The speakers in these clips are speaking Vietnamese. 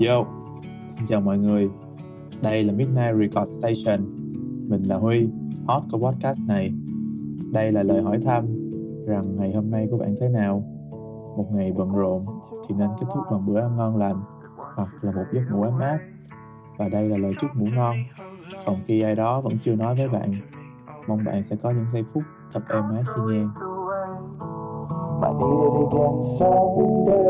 Yo, xin chào mọi người. Đây là Midnight Record Station. Mình là Huy, host của podcast này. Đây là lời hỏi thăm rằng ngày hôm nay của bạn thế nào? Một ngày bận rộn thì nên kết thúc bằng bữa ăn ngon lành hoặc là một giấc ngủ ấm áp. Và đây là lời chúc ngủ ngon, còn khi ai đó vẫn chưa nói với bạn. Mong bạn sẽ có những giây phút thật êm ái khi nghe. I need it again someday.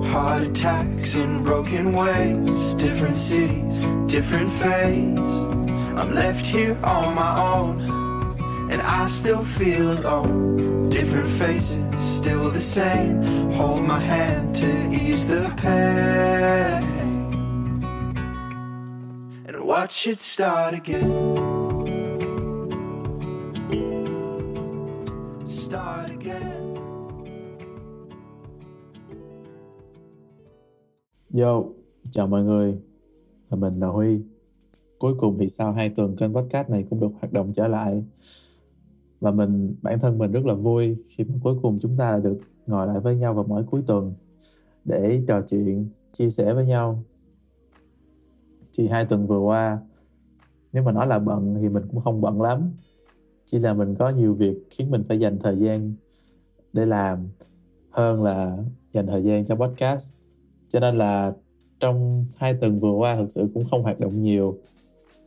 Heart attacks in broken waves, different cities, different phase. I'm left here on my own, and I still feel alone. Different faces, still the same. Hold my hand to ease the pain, and watch it start again. Start again. Yo, chào mọi người. Mình là Huy. Cuối cùng thì sau 2 tuần kênh podcast này cũng được hoạt động trở lại. Và bản thân mình rất là vui khi mà cuối cùng chúng ta được ngồi lại với nhau vào mỗi cuối tuần để trò chuyện, chia sẻ với nhau. Thì 2 tuần vừa qua, nếu mà nói là bận thì mình cũng không bận lắm. Chỉ là mình có nhiều việc khiến mình phải dành thời gian để làm hơn là dành thời gian cho podcast. Cho nên là trong 2 tuần vừa qua thực sự cũng không hoạt động nhiều.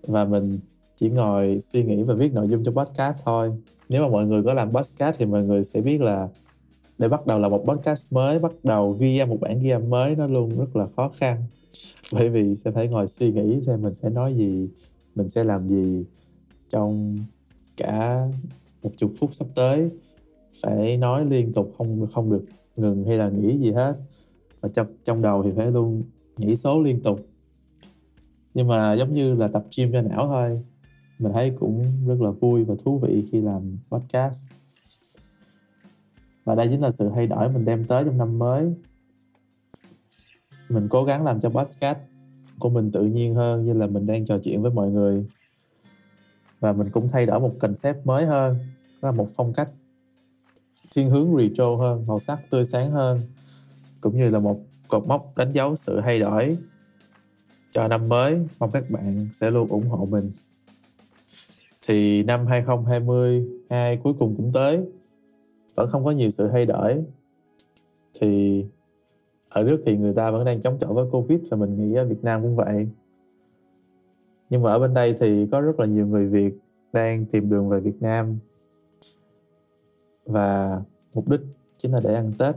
Và mình chỉ ngồi suy nghĩ và viết nội dung cho podcast thôi. Nếu mà mọi người có làm podcast thì mọi người sẽ biết là để bắt đầu là một podcast mới, bắt đầu ghi ra một bản ghi âm mới nó luôn rất là khó khăn. Bởi vì sẽ phải ngồi suy nghĩ xem mình sẽ nói gì, mình sẽ làm gì trong cả 10 phút sắp tới, phải nói liên tục, không được ngừng hay là nghĩ gì hết. Và trong đầu thì phải luôn nghĩ số liên tục. Nhưng mà giống như là tập gym cho não thôi. Mình thấy cũng rất là vui và thú vị khi làm podcast. Và đây chính là sự thay đổi mình đem tới trong năm mới. Mình cố gắng làm cho podcast của mình tự nhiên hơn, như là mình đang trò chuyện với mọi người. Và mình cũng thay đổi một concept mới hơn, đó là một phong cách thiên hướng retro hơn, màu sắc tươi sáng hơn, cũng như là một cột mốc đánh dấu sự thay đổi cho năm mới. Mong các bạn sẽ luôn ủng hộ mình. Thì năm 2022 cuối cùng cũng tới, vẫn không có nhiều sự thay đổi. Thì ở Đức thì người ta vẫn đang chống chọi với Covid, và mình nghĩ ở Việt Nam cũng vậy. Nhưng mà ở bên đây thì có rất là nhiều người Việt đang tìm đường về Việt Nam. Và mục đích chính là để ăn Tết.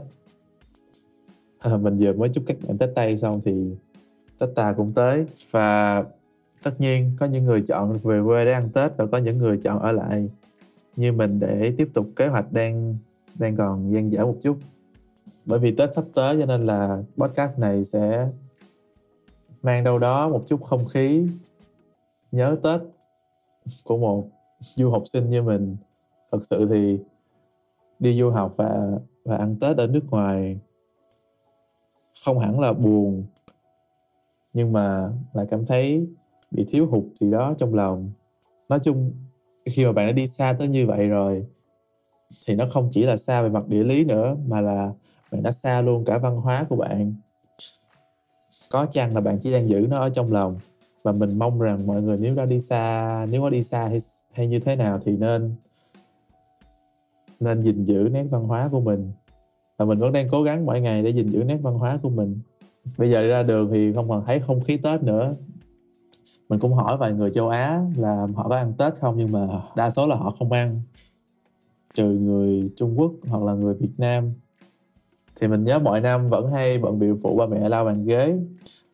Mình vừa mới chúc các bạn Tết Tây xong thì Tết ta cũng tới. Và tất nhiên có những người chọn về quê để ăn Tết, và có những người chọn ở lại như mình để tiếp tục kế hoạch đang còn dang dở một chút. Bởi vì Tết sắp tới cho nên là podcast này sẽ mang đâu đó một chút không khí nhớ Tết của một du học sinh như mình. Thật sự thì đi du học và ăn Tết ở nước ngoài không hẳn là buồn, nhưng mà lại cảm thấy bị thiếu hụt gì đó trong lòng. Nói chung khi mà bạn đã đi xa tới như vậy rồi thì nó không chỉ là xa về mặt địa lý nữa, mà là bạn đã xa luôn cả văn hóa của bạn. Có chăng là bạn chỉ đang giữ nó ở trong lòng. Và mình mong rằng mọi người nếu đã đi xa hay như thế nào thì nên gìn giữ nét văn hóa của mình. Và mình vẫn đang cố gắng mỗi ngày để gìn giữ nét văn hóa của mình. Bây giờ đi ra đường thì không còn thấy không khí Tết nữa. Mình cũng hỏi vài người châu Á là họ có ăn Tết không, nhưng mà đa số là họ không ăn. Trừ người Trung Quốc hoặc là người Việt Nam. Thì mình nhớ mọi năm vẫn hay bận bịu phụ ba mẹ lau bàn ghế,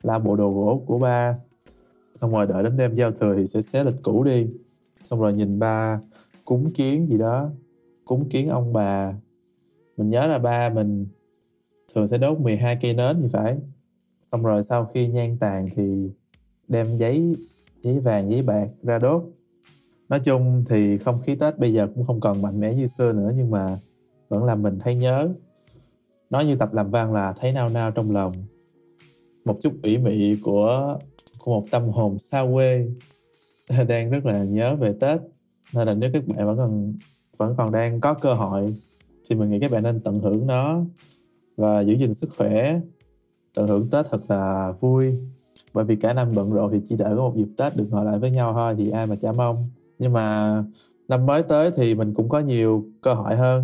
lau bộ đồ gỗ của ba. Xong rồi đợi đến đêm giao thừa thì sẽ xé lịch cũ đi. Xong rồi nhìn ba cúng kiến gì đó, cúng kiến ông bà. Mình nhớ là ba mình thường sẽ đốt 12 cây nến thì phải. Xong rồi sau khi nhang tàn thì đem giấy vàng, giấy bạc ra đốt. Nói chung thì không khí Tết bây giờ cũng không còn mạnh mẽ như xưa nữa, nhưng mà vẫn làm mình thấy nhớ. Nói như tập làm văn là thấy nao nao trong lòng. Một chút ủy mị của một tâm hồn xa quê đang rất là nhớ về Tết. Nên là nếu các bạn vẫn còn đang có cơ hội thì mình nghĩ các bạn nên tận hưởng nó và giữ gìn sức khỏe, tận hưởng Tết thật là vui. Bởi vì cả năm bận rộn thì chỉ đợi có một dịp Tết được ngồi lại với nhau thôi thì ai mà chả mong. Nhưng mà năm mới tới thì mình cũng có nhiều cơ hội hơn,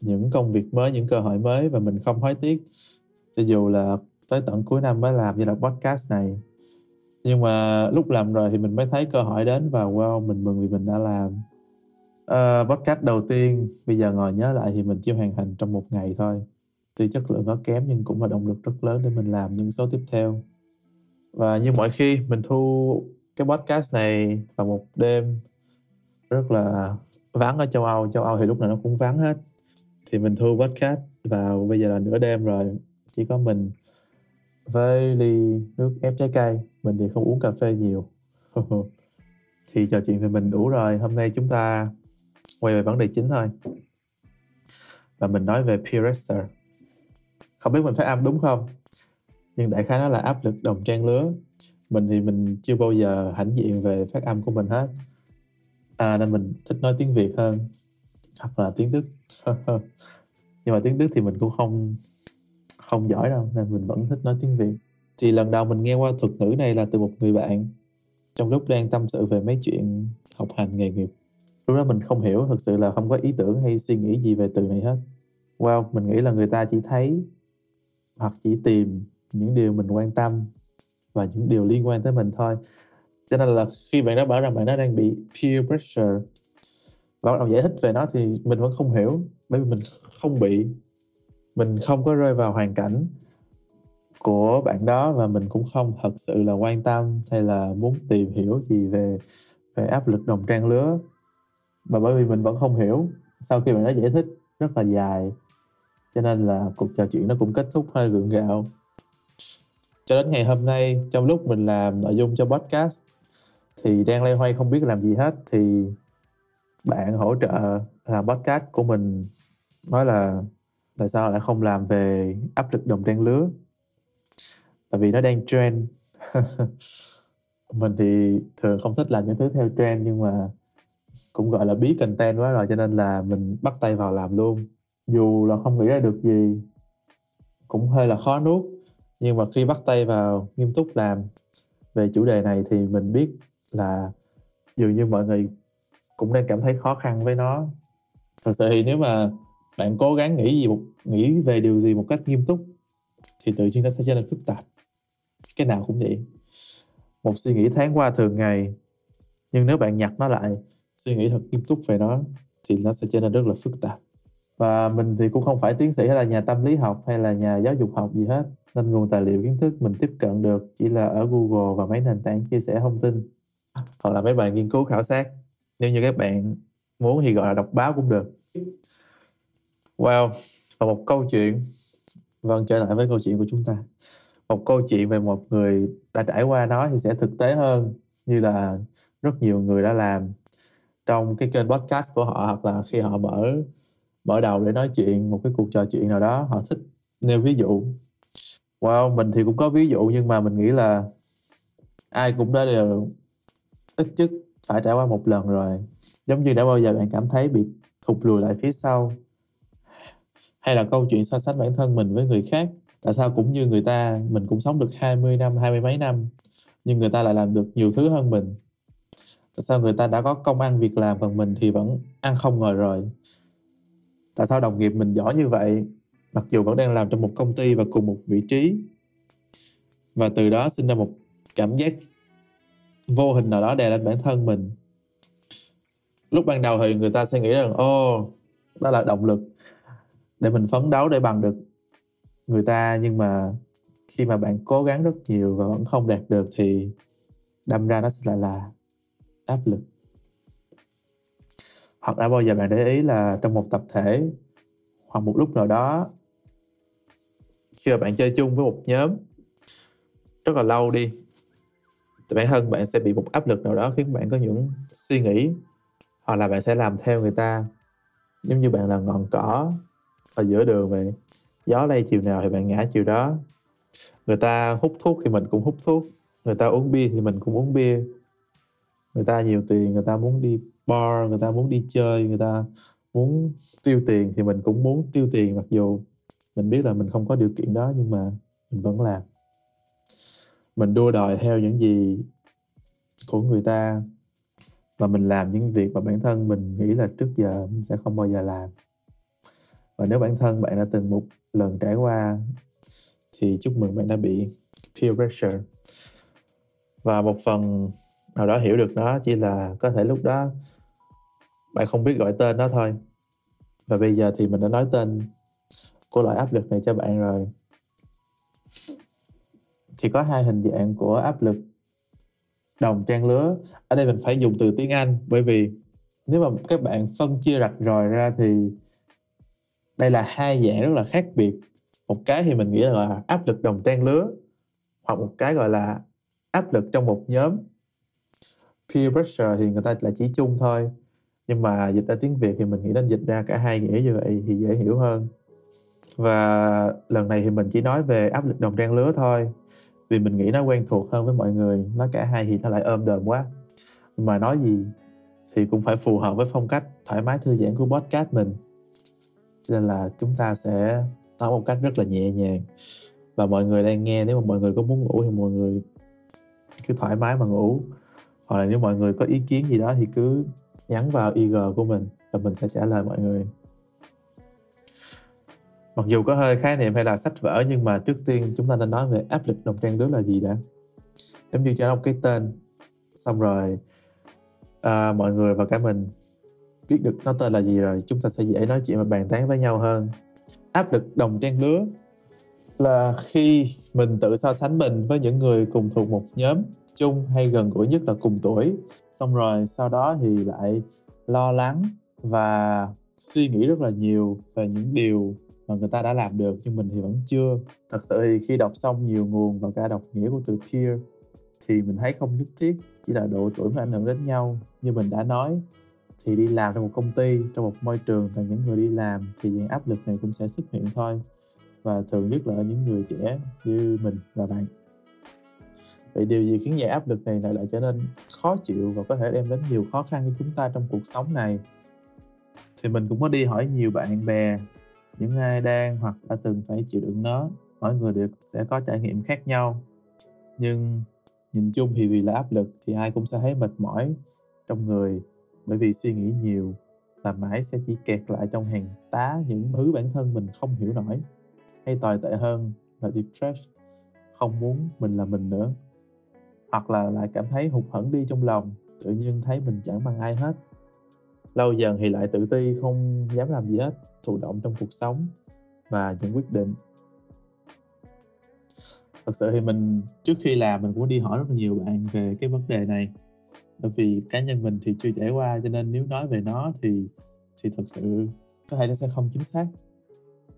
những công việc mới, những cơ hội mới, và mình không hối tiếc cho dù là tới tận cuối năm mới làm như là podcast này. Nhưng mà lúc làm rồi thì mình mới thấy cơ hội đến và wow, mình mừng vì mình đã làm. Podcast đầu tiên, bây giờ ngồi nhớ lại thì mình chỉ hoàn thành trong một ngày thôi. Tuy chất lượng nó kém nhưng cũng là động lực rất lớn để mình làm những số tiếp theo. Và như mọi khi, mình thu cái podcast này vào một đêm rất là vắng ở châu Âu. Châu Âu thì lúc nào nó cũng vắng hết. Thì mình thu podcast vào bây giờ là nửa đêm rồi. Chỉ có mình với ly nước ép trái cây. Mình thì không uống cà phê nhiều. Thì trò chuyện thì mình đủ rồi. Hôm nay chúng ta quay về vấn đề chính thôi. Và mình nói về peer pressure. Không biết mình phát âm đúng không? Nhưng đại khái nó là áp lực đồng trang lứa. Mình thì mình chưa bao giờ hãnh diện về phát âm của mình hết. Nên mình thích nói tiếng Việt hơn. Hoặc là tiếng Đức. Nhưng mà tiếng Đức thì mình cũng không giỏi đâu. Nên mình vẫn thích nói tiếng Việt. Thì lần đầu mình nghe qua thuật ngữ này là từ một người bạn. Trong lúc đang tâm sự về mấy chuyện học hành nghề nghiệp. Lúc đó mình không hiểu, thật sự là không có ý tưởng hay suy nghĩ gì về từ này hết. Wow, mình nghĩ là người ta chỉ thấy hoặc chỉ tìm những điều mình quan tâm và những điều liên quan tới mình thôi. Cho nên là khi bạn đó bảo rằng bạn đó đang bị peer pressure và bắt đầu giải thích về nó thì mình vẫn không hiểu. Bởi vì mình không có rơi vào hoàn cảnh của bạn đó và mình cũng không thật sự là quan tâm hay là muốn tìm hiểu gì về áp lực đồng trang lứa. Và bởi vì mình vẫn không hiểu, sau khi bạn đó giải thích rất là dài, cho nên là cuộc trò chuyện nó cũng kết thúc hơi gượng gạo. Cho đến ngày hôm nay, trong lúc mình làm nội dung cho podcast thì đang loay hoay không biết làm gì hết, thì bạn hỗ trợ làm podcast của mình nói là tại sao lại không làm về áp lực đồng trang lứa, tại vì nó đang trend. Mình thì thường không thích làm những thứ theo trend, nhưng mà cũng gọi là bí content quá rồi, cho nên là mình bắt tay vào làm luôn. Dù là không nghĩ ra được gì, cũng hơi là khó nuốt, nhưng mà khi bắt tay vào nghiêm túc làm về chủ đề này thì mình biết là dường như mọi người cũng đang cảm thấy khó khăn với nó. Thật sự thì nếu mà bạn cố gắng nghĩ về điều gì một cách nghiêm túc thì tự nhiên nó sẽ trở nên phức tạp. Cái nào cũng vậy. Một suy nghĩ thoáng qua thường ngày, nhưng nếu bạn nhặt nó lại, suy nghĩ thật nghiêm túc về nó thì nó sẽ trở nên rất là phức tạp. Và mình thì cũng không phải tiến sĩ hay là nhà tâm lý học hay là nhà giáo dục học gì hết, nên nguồn tài liệu kiến thức mình tiếp cận được chỉ là ở Google và mấy nền tảng chia sẻ thông tin hoặc là mấy bài nghiên cứu khảo sát. Nếu như các bạn muốn thì gọi là đọc báo cũng được. Wow, và một câu chuyện. Vâng, trở lại với câu chuyện của chúng ta. Một câu chuyện về một người đã trải qua nó thì sẽ thực tế hơn, như là rất nhiều người đã làm trong cái kênh podcast của họ, hoặc là khi họ mở đầu để nói chuyện một cái cuộc trò chuyện nào đó, họ thích nêu ví dụ. Wow, mình thì cũng có ví dụ, nhưng mà mình nghĩ là ai cũng đã đều ít nhất phải trải qua một lần rồi. Giống như đã bao giờ bạn cảm thấy bị thụt lùi lại phía sau, hay là câu chuyện so sánh bản thân mình với người khác. Tại sao cũng như người ta, mình cũng sống được 20 năm, 20 mấy năm, nhưng người ta lại làm được nhiều thứ hơn mình. Tại sao người ta đã có công ăn việc làm còn mình thì vẫn ăn không ngồi rồi? Tại sao đồng nghiệp mình giỏi như vậy mặc dù vẫn đang làm trong một công ty và cùng một vị trí? Và từ đó sinh ra một cảm giác vô hình nào đó đè lên bản thân mình. Lúc ban đầu thì người ta sẽ nghĩ rằng đó là động lực để mình phấn đấu để bằng được người ta. Nhưng mà khi mà bạn cố gắng rất nhiều và vẫn không đạt được thì đâm ra nó sẽ lại là áp lực. Hoặc đã bao giờ bạn để ý là trong một tập thể hoặc một lúc nào đó, khi mà bạn chơi chung với một nhóm rất là lâu đi, thì bản thân bạn sẽ bị một áp lực nào đó khiến bạn có những suy nghĩ, hoặc là bạn sẽ làm theo người ta. Giống như bạn là ngọn cỏ ở giữa đường vậy, gió lay chiều nào thì bạn ngã chiều đó. Người ta hút thuốc thì mình cũng hút thuốc, người ta uống bia thì mình cũng uống bia. Người ta nhiều tiền, người ta muốn đi bar, người ta muốn đi chơi, người ta muốn tiêu tiền thì mình cũng muốn tiêu tiền, mặc dù mình biết là mình không có điều kiện đó, nhưng mà mình vẫn làm. Mình đua đòi theo những gì của người ta và mình làm những việc mà bản thân mình nghĩ là trước giờ mình sẽ không bao giờ làm. Và nếu bản thân bạn đã từng một lần trải qua thì chúc mừng bạn đã bị peer pressure. Và một phần nào đó hiểu được nó, chỉ là có thể lúc đó bạn không biết gọi tên nó thôi. Và bây giờ thì mình đã nói tên của loại áp lực này cho bạn rồi. Thì có hai hình dạng của áp lực đồng trang lứa. Ở đây mình phải dùng từ tiếng Anh, bởi vì nếu mà các bạn phân chia rạch ròi ra thì đây là hai dạng rất là khác biệt. Một cái thì mình nghĩ là áp lực đồng trang lứa, hoặc một cái gọi là áp lực trong một nhóm. Peer pressure thì người ta là chỉ chung thôi, nhưng mà dịch ra tiếng Việt thì mình nghĩ nên dịch ra cả hai nghĩa như vậy thì dễ hiểu hơn. Và lần này thì mình chỉ nói về áp lực đồng trang lứa thôi, vì mình nghĩ nó quen thuộc hơn với mọi người. Nói cả hai thì nó lại ôm đờm quá, nhưng mà nói gì thì cũng phải phù hợp với phong cách thoải mái thư giãn của podcast mình, cho nên là chúng ta sẽ nói một cách rất là nhẹ nhàng. Và mọi người đang nghe, nếu mà mọi người có muốn ngủ thì mọi người cứ thoải mái mà ngủ, hoặc là nếu mọi người có ý kiến gì đó thì cứ nhắn vào IG của mình và mình sẽ trả lời mọi người. Mặc dù có hơi khái niệm hay là sách vở, nhưng mà trước tiên chúng ta nên nói về áp lực đồng trang lứa là gì đã. Giống như cho nó một cái tên, xong rồi mọi người và cả mình biết được nó tên là gì rồi, chúng ta sẽ dễ nói chuyện và bàn tán với nhau hơn. Áp lực đồng trang lứa là khi mình tự so sánh mình với những người cùng thuộc một nhóm chung hay gần gũi nhất là cùng tuổi. Xong rồi sau đó thì lại lo lắng và suy nghĩ rất là nhiều về những điều mà người ta đã làm được nhưng mình thì vẫn chưa. Thật sự thì khi đọc xong nhiều nguồn và cả đọc nghĩa của từ peer thì mình thấy không nhất thiết chỉ là độ tuổi mà ảnh hưởng đến nhau. Như mình đã nói thì đi làm trong một công ty, trong một môi trường toàn những người đi làm thì những áp lực này cũng sẽ xuất hiện thôi, và thường nhất là ở những người trẻ như mình và bạn. Vậy điều gì khiến giải áp lực này lại trở nên khó chịu và có thể đem đến nhiều khó khăn cho chúng ta trong cuộc sống này? Thì mình cũng có đi hỏi nhiều bạn bè, những ai đang hoặc đã từng phải chịu đựng nó. Mỗi người đều sẽ có trải nghiệm khác nhau, nhưng nhìn chung thì vì là áp lực thì ai cũng sẽ thấy mệt mỏi trong người, bởi vì suy nghĩ nhiều và mãi sẽ chỉ kẹt lại trong hàng tá những thứ bản thân mình không hiểu nổi, hay tồi tệ hơn là depressed, không muốn mình là mình nữa. Hoặc là lại cảm thấy hụt hẫng đi trong lòng, tự nhiên thấy mình chẳng bằng ai hết. Lâu dần thì lại tự ti, không dám làm gì hết, thụ động trong cuộc sống và những quyết định. Thật sự thì mình trước khi làm mình cũng đi hỏi rất là nhiều bạn về cái vấn đề này. Bởi vì cá nhân mình thì chưa trải qua, cho nên nếu nói về nó thì thật sự có thể nó sẽ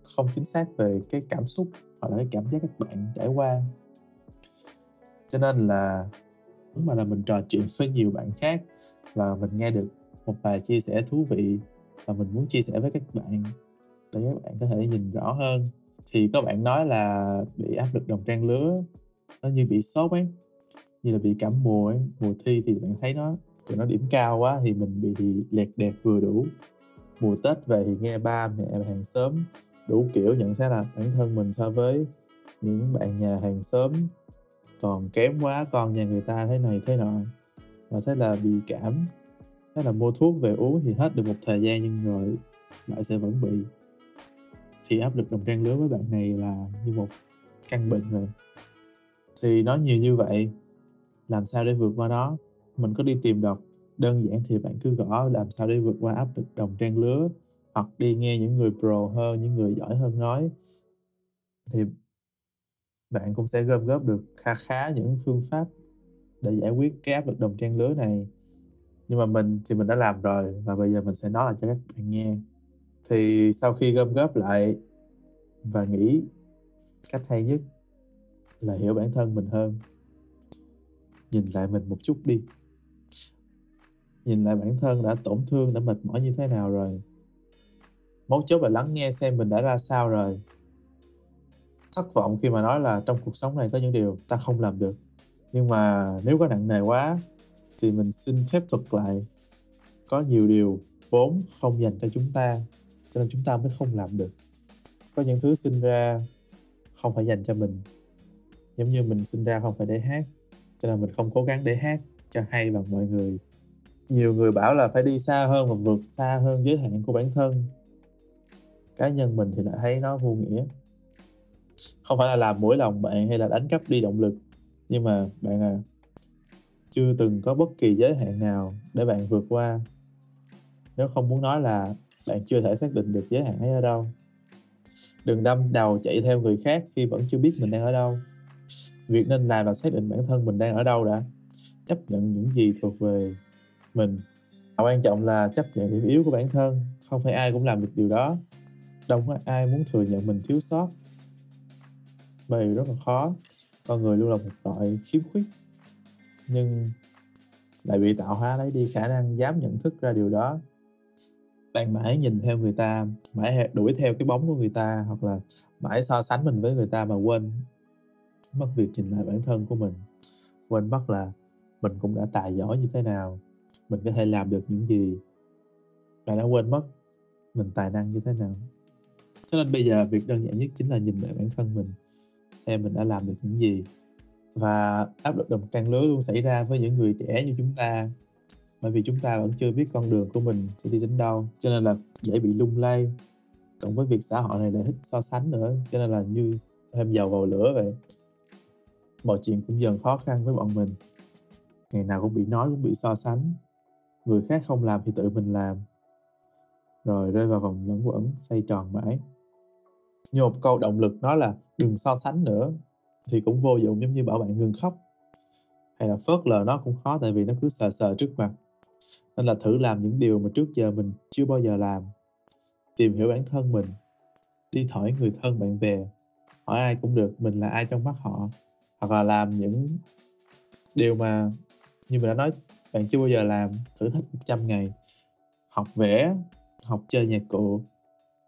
không chính xác về cái cảm xúc hoặc là cái cảm giác các bạn trải qua. Cho nên là đúng mà là mình trò chuyện với nhiều bạn khác và mình nghe được một vài chia sẻ thú vị và mình muốn chia sẻ với các bạn để các bạn có thể nhìn rõ hơn. Thì các bạn nói là bị áp lực đồng trang lứa nó như bị sốt ấy, như là bị cảm mùa ấy. Mùa thi thì bạn thấy nó điểm cao quá thì mình bị thì lẹt đẹt vừa đủ. Mùa Tết về thì nghe ba mẹ và hàng xóm đủ kiểu nhận xét là bản thân mình so với những bạn nhà hàng xóm còn kém quá, con nhà người ta thế này thế nọ, và thế là bị cảm. Thế là mua thuốc về uống thì hết được một thời gian nhưng rồi lại sẽ vẫn bị. Thì áp lực đồng trang lứa với bạn này là như một căn bệnh rồi. Thì nói nhiều như vậy, làm sao để vượt qua nó? Mình có đi tìm đọc, đơn giản thì bạn cứ gõ làm sao để vượt qua áp lực đồng trang lứa, hoặc đi nghe những người pro hơn, những người giỏi hơn nói, thì bạn cũng sẽ gom góp được khá những phương pháp để giải quyết cái áp lực đồng trang lứa này. Nhưng mà mình thì mình đã làm rồi và bây giờ mình sẽ nói lại cho các bạn nghe. Thì sau khi gom góp lại và nghĩ, cách hay nhất là hiểu bản thân mình hơn. Nhìn lại mình một chút đi. Nhìn lại bản thân đã tổn thương, đã mệt mỏi như thế nào rồi. Mấu chốt là lắng nghe xem mình đã ra sao rồi. Thất vọng khi mà nói là trong cuộc sống này có những điều ta không làm được. Nhưng mà nếu có nặng nề quá thì mình xin phép thuật lại. Có nhiều điều vốn không dành cho chúng ta, cho nên chúng ta mới không làm được. Có những thứ sinh ra không phải dành cho mình, giống như mình sinh ra không phải để hát, cho nên mình không cố gắng để hát cho hay bằng mọi người. Nhiều người bảo là phải đi xa hơn và vượt xa hơn giới hạn của bản thân. Cá nhân mình thì lại thấy nó vô nghĩa. Không phải là làm mũi lòng bạn hay là đánh cắp đi động lực, nhưng mà bạn à, chưa từng có bất kỳ giới hạn nào để bạn vượt qua. Nếu không muốn nói là bạn chưa thể xác định được giới hạn ấy ở đâu. Đừng đâm đầu chạy theo người khác khi vẫn chưa biết mình đang ở đâu. Việc nên làm là xác định bản thân mình đang ở đâu đã. Chấp nhận những gì thuộc về mình. Quan trọng là chấp nhận điểm yếu của bản thân. Không phải ai cũng làm được điều đó. Đâu có ai muốn thừa nhận mình thiếu sót. Bởi vì rất là khó. Con người luôn là một loại khiếm khuyết, nhưng lại bị tạo hóa lấy đi khả năng dám nhận thức ra điều đó. Bạn mãi nhìn theo người ta, mãi đuổi theo cái bóng của người ta, hoặc là mãi so sánh mình với người ta mà quên mất việc nhìn lại bản thân của mình. Quên mất là mình cũng đã tài giỏi như thế nào, mình có thể làm được những gì. Bạn đã quên mất mình tài năng như thế nào. Cho nên bây giờ việc đơn giản nhất chính là nhìn lại bản thân mình, xem mình đã làm được những gì. Và áp lực đồng trang lứa luôn xảy ra với những người trẻ như chúng ta, bởi vì chúng ta vẫn chưa biết con đường của mình sẽ đi đến đâu, cho nên là dễ bị lung lay. Cộng với việc xã hội này lại thích so sánh nữa, cho nên là như thêm dầu vào lửa vậy. Mọi chuyện cũng dần khó khăn với bọn mình. Ngày nào cũng bị nói, cũng bị so sánh. Người khác không làm thì tự mình làm, rồi rơi vào vòng luẩn quẩn xoay tròn mãi. Nhưng một câu động lực nói là đừng so sánh nữa thì cũng vô dụng, giống như bảo bạn ngừng khóc hay là phớt lờ nó cũng khó, tại vì nó cứ sờ sờ trước mặt. Nên là thử làm những điều mà trước giờ mình chưa bao giờ làm. Tìm hiểu bản thân mình, đi hỏi người thân bạn bè, hỏi ai cũng được mình là ai trong mắt họ, hoặc là làm những điều mà như mình đã nói bạn chưa bao giờ làm. Thử thách 100 ngày, học vẽ, học chơi nhạc cụ,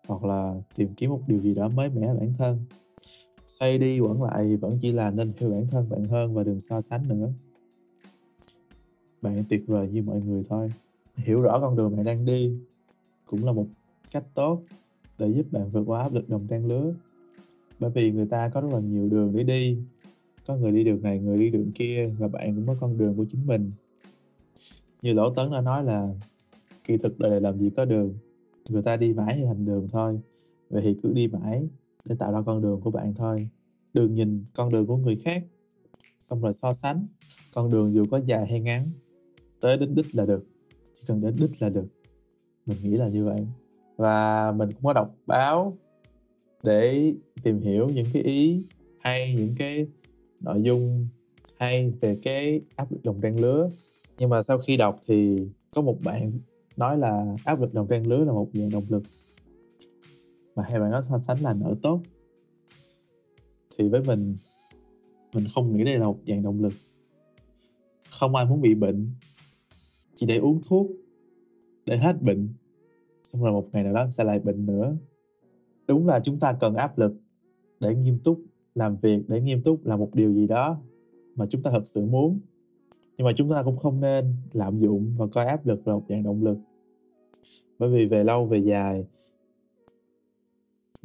hoặc là tìm kiếm một điều gì đó mới mẻ bản thân. Xoay đi quẩn lại vẫn chỉ là nên hiểu bản thân bạn hơn và đừng so sánh nữa. Bạn tuyệt vời như mọi người thôi. Hiểu rõ con đường bạn đang đi cũng là một cách tốt để giúp bạn vượt qua áp lực đồng trang lứa. Bởi vì người ta có rất là nhiều đường để đi. Có người đi đường này, người đi đường kia, và bạn cũng có con đường của chính mình. Như Lỗ Tấn đã nói là kỳ thực đời này làm gì có đường. Người ta đi mãi thì thành đường thôi. Vậy thì cứ đi mãi để tạo ra con đường của bạn thôi. Đừng nhìn con đường của người khác xong rồi so sánh. Con đường dù có dài hay ngắn, tới đến đích là được. Chỉ cần đến đích là được. Mình nghĩ là như vậy. Và mình cũng có đọc báo để tìm hiểu những cái ý hay, những cái nội dung hay về cái áp lực đồng trang lứa. Nhưng mà sau khi đọc thì có một bạn nói là áp lực đồng trang lứa là một dạng động lực, mà hai bạn nói so sánh là nợ tốt. Thì với mình không nghĩ đây là một dạng động lực. Không ai muốn bị bệnh chỉ để uống thuốc để hết bệnh, xong rồi một ngày nào đó sẽ lại bệnh nữa. Đúng là chúng ta cần áp lực để nghiêm túc làm việc, để nghiêm túc làm một điều gì đó mà chúng ta thật sự muốn. Nhưng mà chúng ta cũng không nên lạm dụng và coi áp lực là một dạng động lực. Bởi vì về lâu về dài,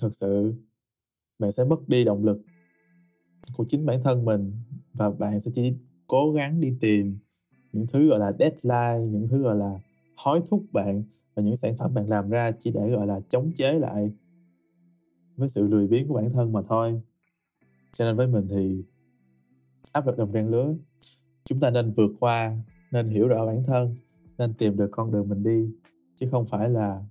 thực sự bạn sẽ mất đi động lực của chính bản thân mình, và bạn sẽ chỉ cố gắng đi tìm những thứ gọi là deadline, những thứ gọi là hối thúc bạn, và những sản phẩm bạn làm ra chỉ để gọi là chống chế lại với sự lười biếng của bản thân mà thôi. Cho nên với mình thì áp lực đồng trang lứa chúng ta nên vượt qua, nên hiểu rõ bản thân, nên tìm được con đường mình đi, chứ không phải là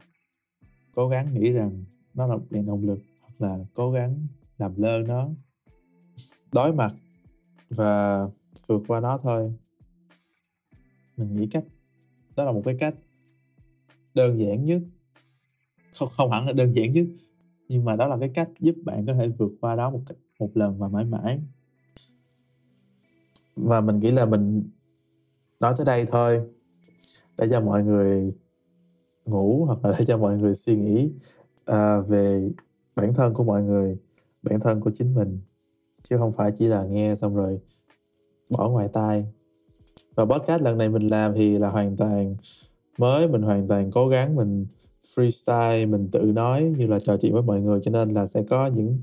cố gắng nghĩ rằng nó là một dạng động lực, hoặc là cố gắng làm lơ nó. Đối mặt và vượt qua nó thôi. Mình nghĩ cách đó là một cái cách đơn giản nhất, không hẳn là đơn giản nhất, nhưng mà đó là cái cách giúp bạn có thể vượt qua đó một lần và mãi mãi. Và mình nghĩ là mình nói tới đây thôi, để cho mọi người ngủ, hoặc là để cho mọi người suy nghĩ về bản thân của mọi người, bản thân của chính mình, chứ không phải chỉ là nghe xong rồi bỏ ngoài tai. Và podcast lần này mình làm thì là hoàn toàn mới, mình hoàn toàn cố gắng mình freestyle, mình tự nói như là trò chuyện với mọi người, cho nên là sẽ có những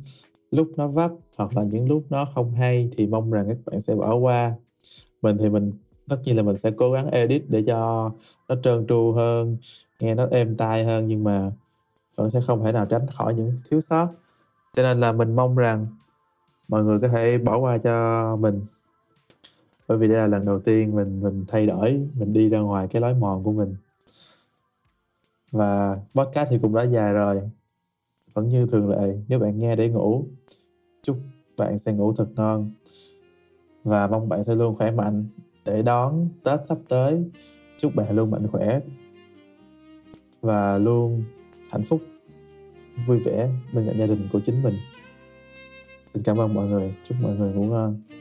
lúc nó vấp hoặc là những lúc nó không hay thì mong rằng các bạn sẽ bỏ qua. Mình thì mình tất nhiên là mình sẽ cố gắng edit để cho nó trơn tru hơn, nghe nó êm tai hơn, nhưng mà vẫn sẽ không thể nào tránh khỏi những thiếu sót. Cho nên là mình mong rằng mọi người có thể bỏ qua cho mình, bởi vì đây là lần đầu tiên mình thay đổi, mình đi ra ngoài cái lối mòn của mình. Và podcast thì cũng đã dài rồi, vẫn như thường lệ, nếu bạn nghe để ngủ, chúc bạn sẽ ngủ thật ngon và mong bạn sẽ luôn khỏe mạnh để đón Tết sắp tới. Chúc bạn luôn mạnh khỏe và luôn hạnh phúc, vui vẻ bên cạnh gia đình của chính mình. Xin cảm ơn mọi người, chúc mọi người ngủ ngon.